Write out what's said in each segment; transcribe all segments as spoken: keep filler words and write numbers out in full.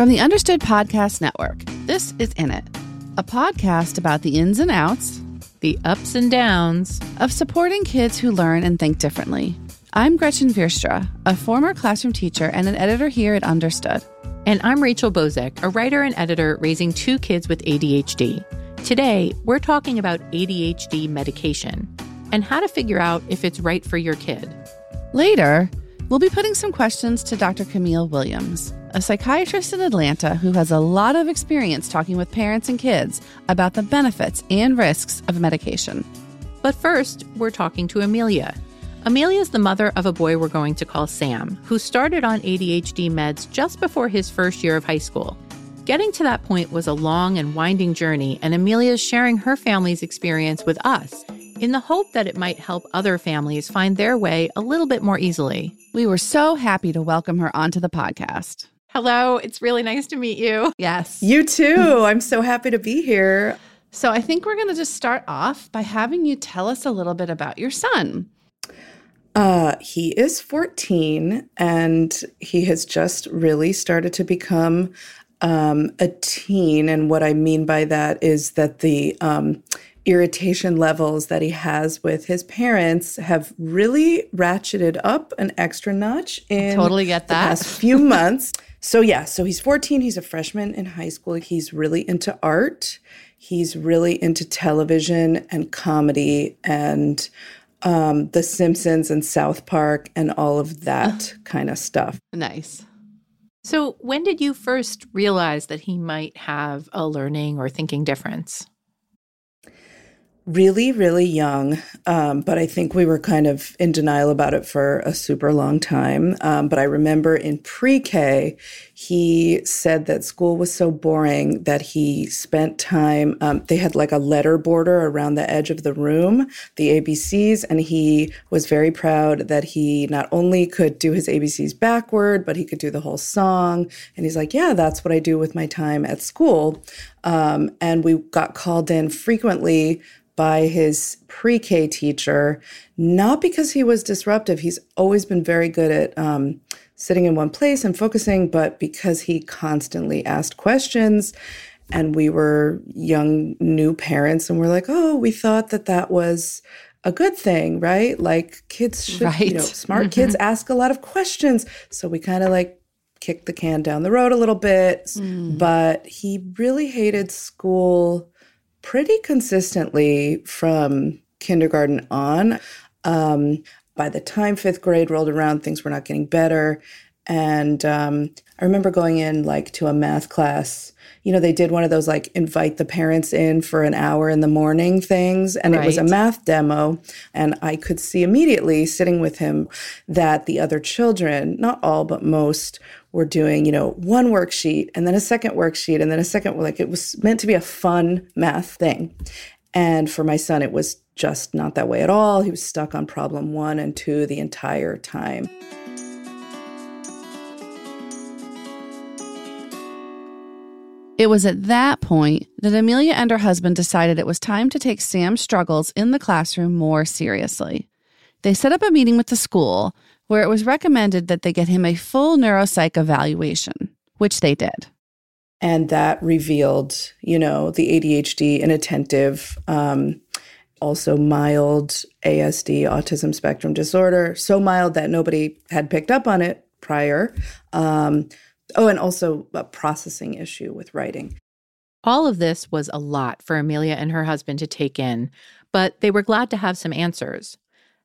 From the Understood Podcast Network, this is Init, a podcast about the ins and outs, the ups and downs of supporting kids who learn and think differently. I'm Gretchen Vierstra, a former classroom teacher and an editor here at Understood. And I'm Rachel Bozek, a writer and editor raising two kids with A D H D. Today, we're talking about A D H D medication and how to figure out if it's right for your kid. Later, we'll be putting some questions to Doctor Kamille Williams, a psychiatrist in Atlanta who has a lot of experience talking with parents and kids about the benefits and risks of medication. But first, we're talking to Amelia. Amelia is the mother of a boy we're going to call Sam, who started on A D H D meds just before his first year of high school. Getting to that point was a long and winding journey, and Amelia is sharing her family's experience with us in the hope that it might help other families find their way a little bit more easily. We were so happy to welcome her onto the podcast. Hello, it's really nice to meet you. Yes. You too. I'm so happy to be here. So I think we're going to just start off by having you tell us a little bit about your son. Uh, he is fourteen, and he has just really started to become um, a teen. And what I mean by that is that the um, irritation levels that he has with his parents have really ratcheted up an extra notch in totally get that. the past few months. So yeah, so he's fourteen. He's a freshman in high school. He's really into art. He's really into television and comedy and Um, The Simpsons and South Park and all of that uh, kind of stuff. Nice. So when did you first realize that he might have a learning or thinking difference? Really, really young. Um, but I think we were kind of in denial about it for a super long time. Um, but I remember in pre-K, he said that school was so boring that he spent time, um, they had like a letter border around the edge of the room, the A B Cs, and he was very proud that he not only could do his A B Cs backward, but he could do the whole song. And he's like, yeah, that's what I do with my time at school. Um, and we got called in frequently by his pre-K teacher, not because he was disruptive. He's always been very good at um, sitting in one place and focusing, but because he constantly asked questions. And we were young, new parents, and we're like, oh, we thought that that was a good thing, right? Like kids should, right. you know, smart mm-hmm. kids ask a lot of questions. So we kind of like kicked the can down the road a little bit, mm. but he really hated school pretty consistently from kindergarten on. Um, by the time fifth grade rolled around, things were not getting better. And um, I remember going in like to a math class. You know, they did one of those like invite the parents in for an hour in the morning things. And right. it was a math demo. And I could see immediately sitting with him that the other children, not all, but most, were doing, you know, one worksheet and then a second worksheet and then a second. Like it was meant to be a fun math thing. And for my son, it was just not that way at all. He was stuck on problem one and two the entire time. It was at that point that Amelia and her husband decided it was time to take Sam's struggles in the classroom more seriously. They set up a meeting with the school where it was recommended that they get him a full neuropsych evaluation, which they did. And that revealed, you know, the A D H D, inattentive, um, also mild A S D, autism spectrum disorder, so mild that nobody had picked up on it prior, um, Oh, and also a processing issue with writing. All of this was a lot for Amelia and her husband to take in, but they were glad to have some answers.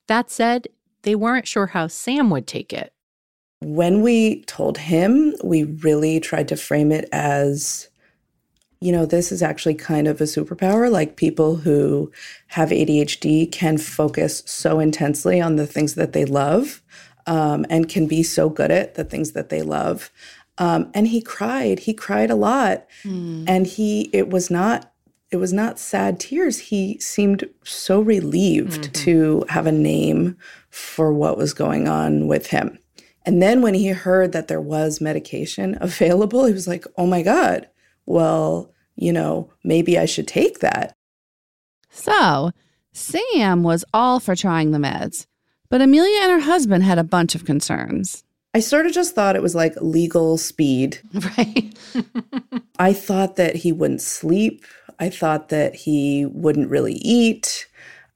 That said, they weren't sure how Sam would take it. When we told him, we really tried to frame it as, you know, this is actually kind of a superpower. Like people who have A D H D can focus so intensely on the things that they love, um, and can be so good at the things that they love. Um, and he cried. He cried a lot. Mm. And he, it was not, it was not sad tears. He seemed so relieved mm-hmm. to have a name for what was going on with him. And then when he heard that there was medication available, he was like, oh my God, well, you know, maybe I should take that. So Sam was all for trying the meds, but Amelia and her husband had a bunch of concerns. I sort of just thought it was like legal speed. Right. I thought that he wouldn't sleep. I thought that he wouldn't really eat.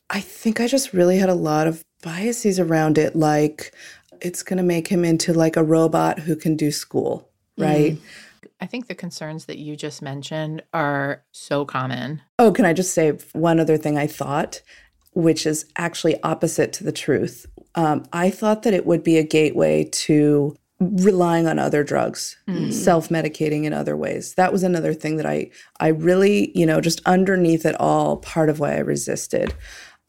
I think I just really had a lot of biases around it, like it's going to make him into like a robot who can do school, right? Mm. I think the concerns that you just mentioned are so common. Oh, can I just say one other thing I thought, which is actually opposite to the truth? Um, I thought that it would be a gateway to relying on other drugs, mm. self-medicating in other ways. That was another thing that I, I really, you know, just underneath it all, part of why I resisted.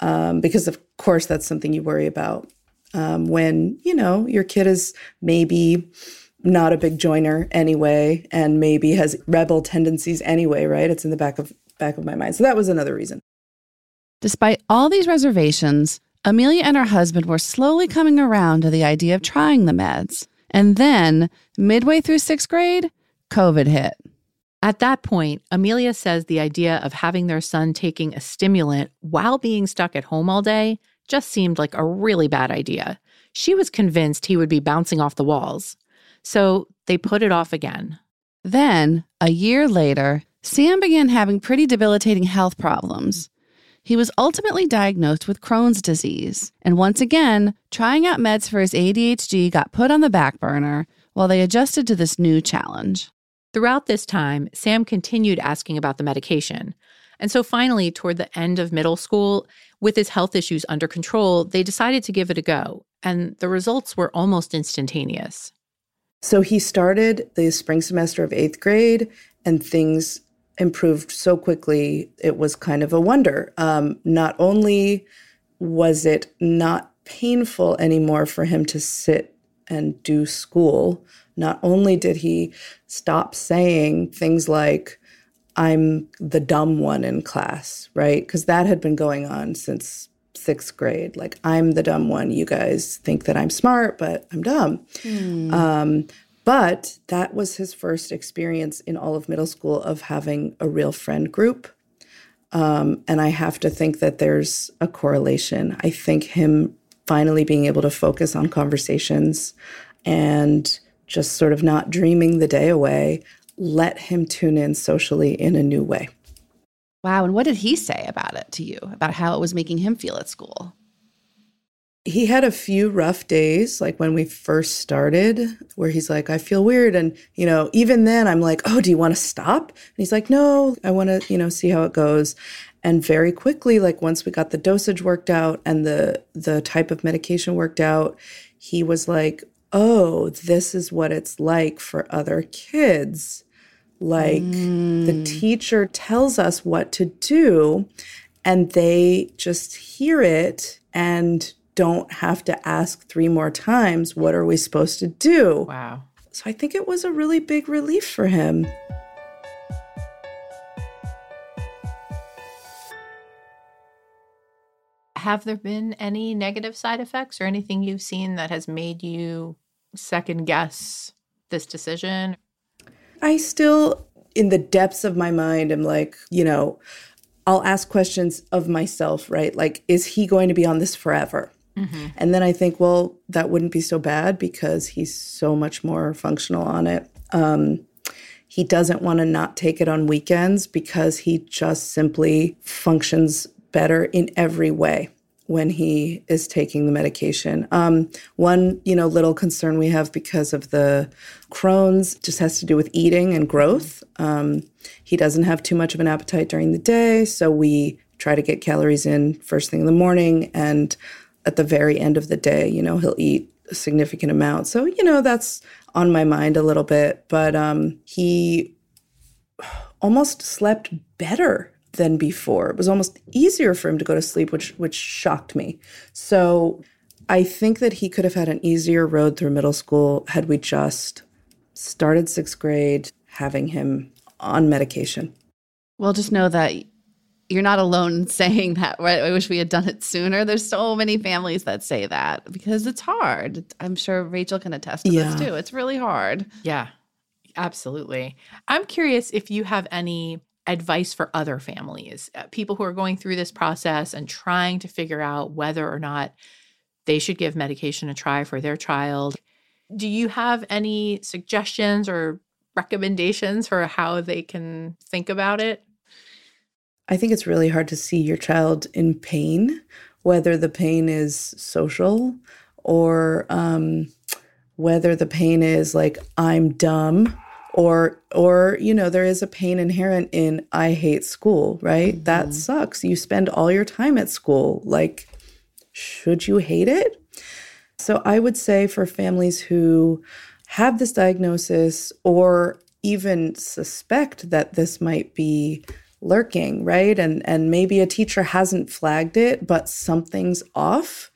Um, because, of course, that's something you worry about um, when, you know, your kid is maybe not a big joiner anyway and maybe has rebel tendencies anyway, right? It's in the back of back of my mind. So that was another reason. Despite all these reservations, Amelia and her husband were slowly coming around to the idea of trying the meds. And then, midway through sixth grade, COVID hit. At that point, Amelia says the idea of having their son taking a stimulant while being stuck at home all day just seemed like a really bad idea. She was convinced he would be bouncing off the walls. So they put it off again. Then, a year later, Sam began having pretty debilitating health problems. He was ultimately diagnosed with Crohn's disease, and once again, trying out meds for his A D H D got put on the back burner while they adjusted to this new challenge. Throughout this time, Sam continued asking about the medication. And so finally, toward the end of middle school, with his health issues under control, they decided to give it a go, and the results were almost instantaneous. So he started the spring semester of eighth grade, and things improved so quickly, it was kind of a wonder. Um, not only was it not painful anymore for him to sit and do school, not only did he stop saying things like, I'm the dumb one in class, right? Because that had been going on since sixth grade. Like, I'm the dumb one. You guys think that I'm smart, but I'm dumb. Mm. Um, but that was his first experience in all of middle school of having a real friend group. Um, and I have to think that there's a correlation. I think him finally being able to focus on conversations and just sort of not dreaming the day away let him tune in socially in a new way. Wow. And what did he say about it to you, about how it was making him feel at school? He had a few rough days, like when we first started, where he's like, I feel weird. And, you know, even then I'm like, oh, do you want to stop? And he's like, no, I want to, you know, see how it goes. And very quickly, like once we got the dosage worked out and the the type of medication worked out, he was like, oh, this is what it's like for other kids. Like mm. the teacher tells us what to do and they just hear it and don't have to ask three more times, what are we supposed to do? Wow. So I think it was a really big relief for him. Have there been any negative side effects or anything you've seen that has made you second guess this decision? I still, in the depths of my mind, am like, you know, I'll ask questions of myself, right? Like, is he going to be on this forever? Mm-hmm. And then I think, well, that wouldn't be so bad because he's so much more functional on it. Um, he doesn't want to not take it on weekends because he just simply functions better in every way when he is taking the medication. Um, one, you know, little concern we have because of the Crohn's just has to do with eating and growth. Um, he doesn't have too much of an appetite during the day, so we try to get calories in first thing in the morning, and at the very end of the day, you know, he'll eat a significant amount. So, you know, that's on my mind a little bit, but um, he almost slept better than before. It was almost easier for him to go to sleep, which which shocked me. So I think that he could have had an easier road through middle school had we just started sixth grade having him on medication. Well, just know that you're not alone in saying that, right? I wish we had done it sooner. There's so many families that say that because it's hard. I'm sure Rachel can attest to yeah. this too. It's really hard. Yeah, absolutely. I'm curious if you have any advice for other families, people who are going through this process and trying to figure out whether or not they should give medication a try for their child. Do you have any suggestions or recommendations for how they can think about it? I think it's really hard to see your child in pain, whether the pain is social or um, whether the pain is like, I'm dumb, or, or, you know, there is a pain inherent in, I hate school, right? Mm-hmm. That sucks. You spend all your time at school. Like, should you hate it? So I would say for families who have this diagnosis or even suspect that this might be lurking, right? And and maybe a teacher hasn't flagged it, but something's off,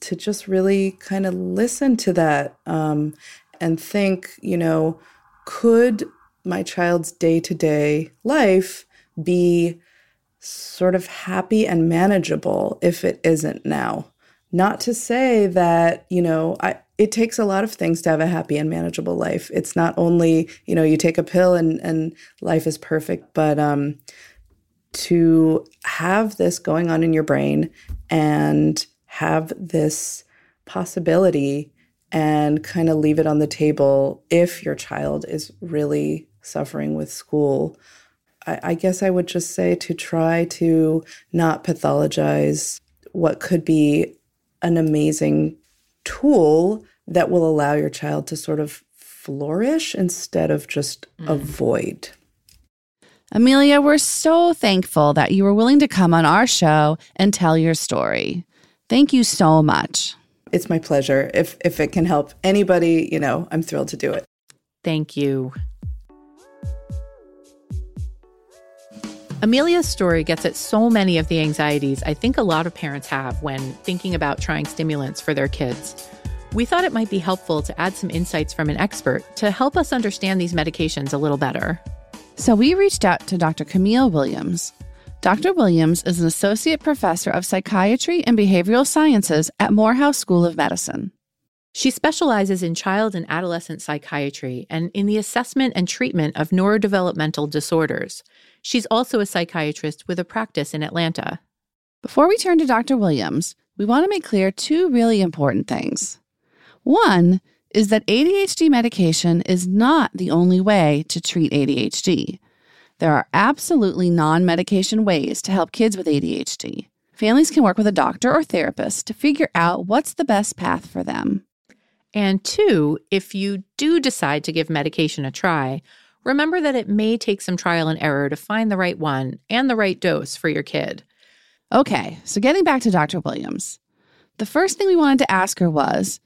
to just really kind of listen to that um, and think, you know, could my child's day-to-day life be sort of happy and manageable if it isn't now? Not to say that, you know, I, it takes a lot of things to have a happy and manageable life. It's not only, you know, you take a pill and, and life is perfect, but um, to have this going on in your brain and have this possibility and kind of leave it on the table if your child is really suffering with school, I, I guess I would just say to try to not pathologize what could be an amazing tool that will allow your child to sort of flourish instead of just mm. avoid. Amelia, we're so thankful that you were willing to come on our show and tell your story. Thank you so much. It's my pleasure. If if it can help anybody, you know, I'm thrilled to do it. Thank you. Amelia's story gets at so many of the anxieties I think a lot of parents have when thinking about trying stimulants for their kids. We thought it might be helpful to add some insights from an expert to help us understand these medications a little better. So we reached out to Doctor Kamille Williams. Doctor Williams is an associate professor of psychiatry and behavioral sciences at Morehouse School of Medicine. She specializes in child and adolescent psychiatry and in the assessment and treatment of neurodevelopmental disorders. She's also a psychiatrist with a practice in Atlanta. Before we turn to Doctor Williams, we want to make clear two really important things. One is that A D H D medication is not the only way to treat A D H D. There are absolutely non-medication ways to help kids with A D H D. Families can work with a doctor or therapist to figure out what's the best path for them. And two, if you do decide to give medication a try, remember that it may take some trial and error to find the right one and the right dose for your kid. Okay, so getting back to Doctor Williams. The first thing we wanted to ask her was,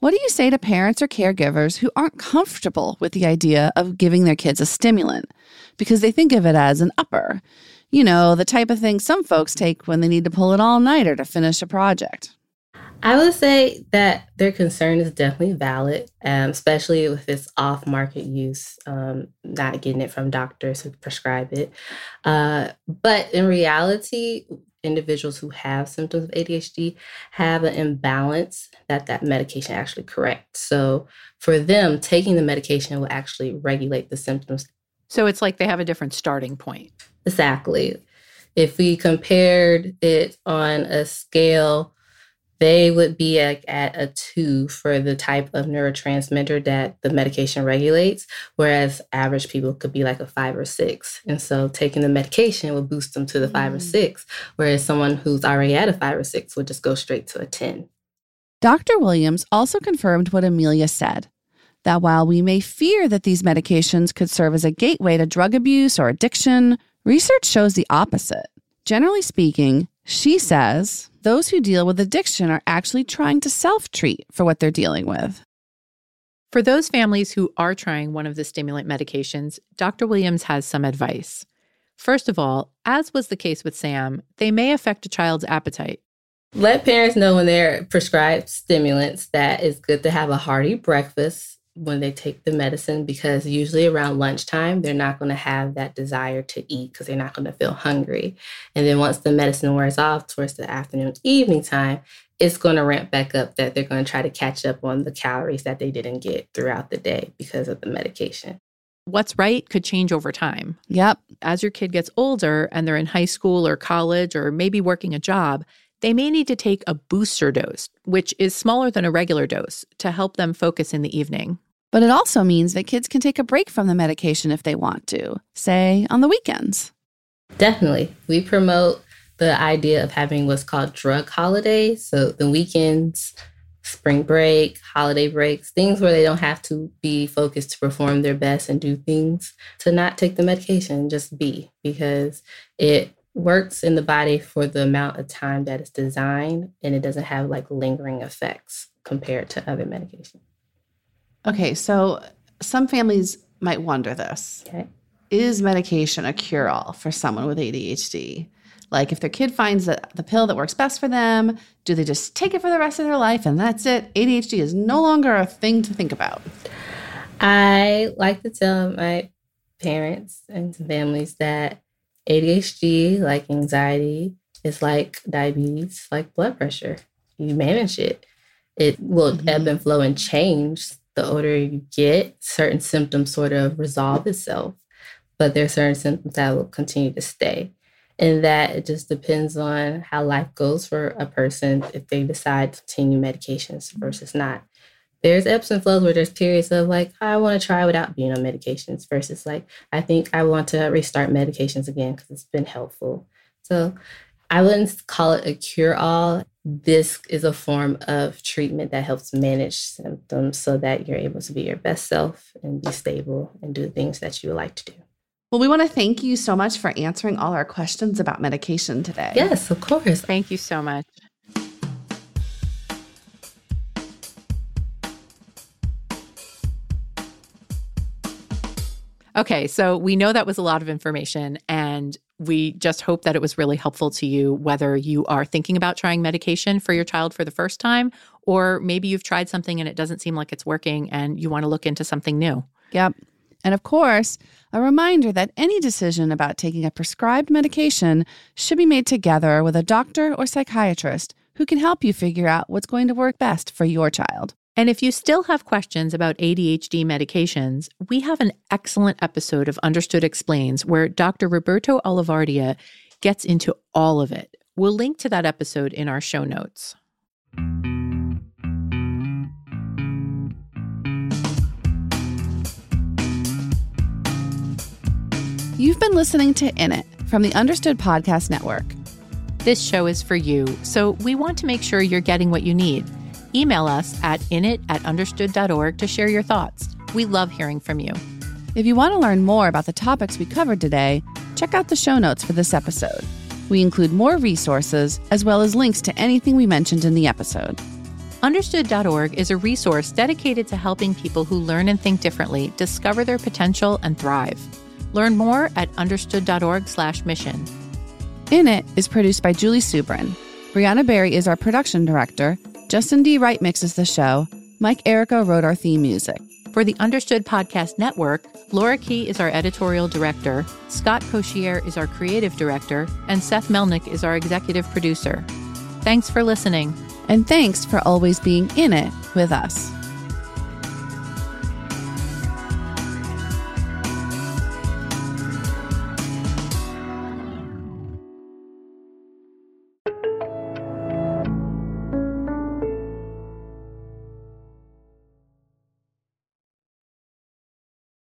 what do you say to parents or caregivers who aren't comfortable with the idea of giving their kids a stimulant because they think of it as an upper? You know, the type of thing some folks take when they need to pull an all-nighter to finish a project. I would say that their concern is definitely valid, um, especially if it's off-market use, um, not getting it from doctors who prescribe it. Uh, but in reality, individuals who have symptoms of A D H D have an imbalance that that medication actually corrects. So for them, taking the medication will actually regulate the symptoms. So it's like they have a different starting point. Exactly. If we compared it on a scale, they would be at, at a two for the type of neurotransmitter that the medication regulates, whereas average people could be like a five or six. And so taking the medication would boost them to the mm. five or six, whereas someone who's already at a five or six would just go straight to a ten. Doctor Williams also confirmed what Amelia said, that while we may fear that these medications could serve as a gateway to drug abuse or addiction, research shows the opposite. Generally speaking, she says those who deal with addiction are actually trying to self-treat for what they're dealing with. For those families who are trying one of the stimulant medications, Doctor Williams has some advice. First of all, as was the case with Sam, they may affect a child's appetite. Let parents know when they're prescribed stimulants that it's good to have a hearty breakfast when they take the medicine, because usually around lunchtime, they're not going to have that desire to eat because they're not going to feel hungry. And then once the medicine wears off towards the afternoon, evening time, it's going to ramp back up that they're going to try to catch up on the calories that they didn't get throughout the day because of the medication. What's right could change over time. Yep. As your kid gets older and they're in high school or college or maybe working a job, they may need to take a booster dose, which is smaller than a regular dose, to help them focus in the evening. But it also means that kids can take a break from the medication if they want to, say, on the weekends. Definitely. We promote the idea of having what's called drug holidays. So the weekends, spring break, holiday breaks, things where they don't have to be focused to perform their best and do things to not take the medication, just be, because it works in the body for the amount of time that it's designed, and it doesn't have like lingering effects compared to other medications. Okay, so some families might wonder this. Okay. Is medication a cure-all for someone with A D H D? Like if their kid finds that the pill that works best for them, do they just take it for the rest of their life and that's it? A D H D is no longer a thing to think about. I like to tell my parents and families that A D H D, like anxiety, is like diabetes, like blood pressure. You manage it. It will mm-hmm. ebb and flow and change. The older you get, certain symptoms sort of resolve itself, but there are certain symptoms that will continue to stay. And that it just depends on how life goes for a person if they decide to continue medications versus not. There's ebbs and flows where there's periods of like, I want to try without being on medications versus like, I think I want to restart medications again because it's been helpful. So I wouldn't call it a cure-all. This is a form of treatment that helps manage symptoms so that you're able to be your best self and be stable and do the things that you would like to do. Well, we want to thank you so much for answering all our questions about medication today. Yes, of course. Thank you so much. Okay, so we know that was a lot of information, and we just hope that it was really helpful to you, whether you are thinking about trying medication for your child for the first time, or maybe you've tried something and it doesn't seem like it's working and you want to look into something new. Yep. And of course, a reminder that any decision about taking a prescribed medication should be made together with a doctor or psychiatrist who can help you figure out what's going to work best for your child. And if you still have questions about A D H D medications, we have an excellent episode of Understood Explains where Doctor Roberto Olivardia gets into all of it. We'll link to that episode in our show notes. You've been listening to Init from the Understood Podcast Network. This show is for you, so we want to make sure you're getting what you need. Email us at init at understood dot org to share your thoughts. We love hearing from you. If you want to learn more about the topics we covered today, check out the show notes for this episode. We include more resources as well as links to anything we mentioned in the episode. understood dot org is a resource dedicated to helping people who learn and think differently discover their potential and thrive. Learn more at understood dot org slash mission. Init is produced by Julie Subrin. Brianna Berry is our production director. Justin D. Wright mixes the show. Mike Errico wrote our theme music. For the Understood Podcast Network, Laura Key is our editorial director. Scott Koshier is our creative director. And Seth Melnick is our executive producer. Thanks for listening. And thanks for always being in it with us.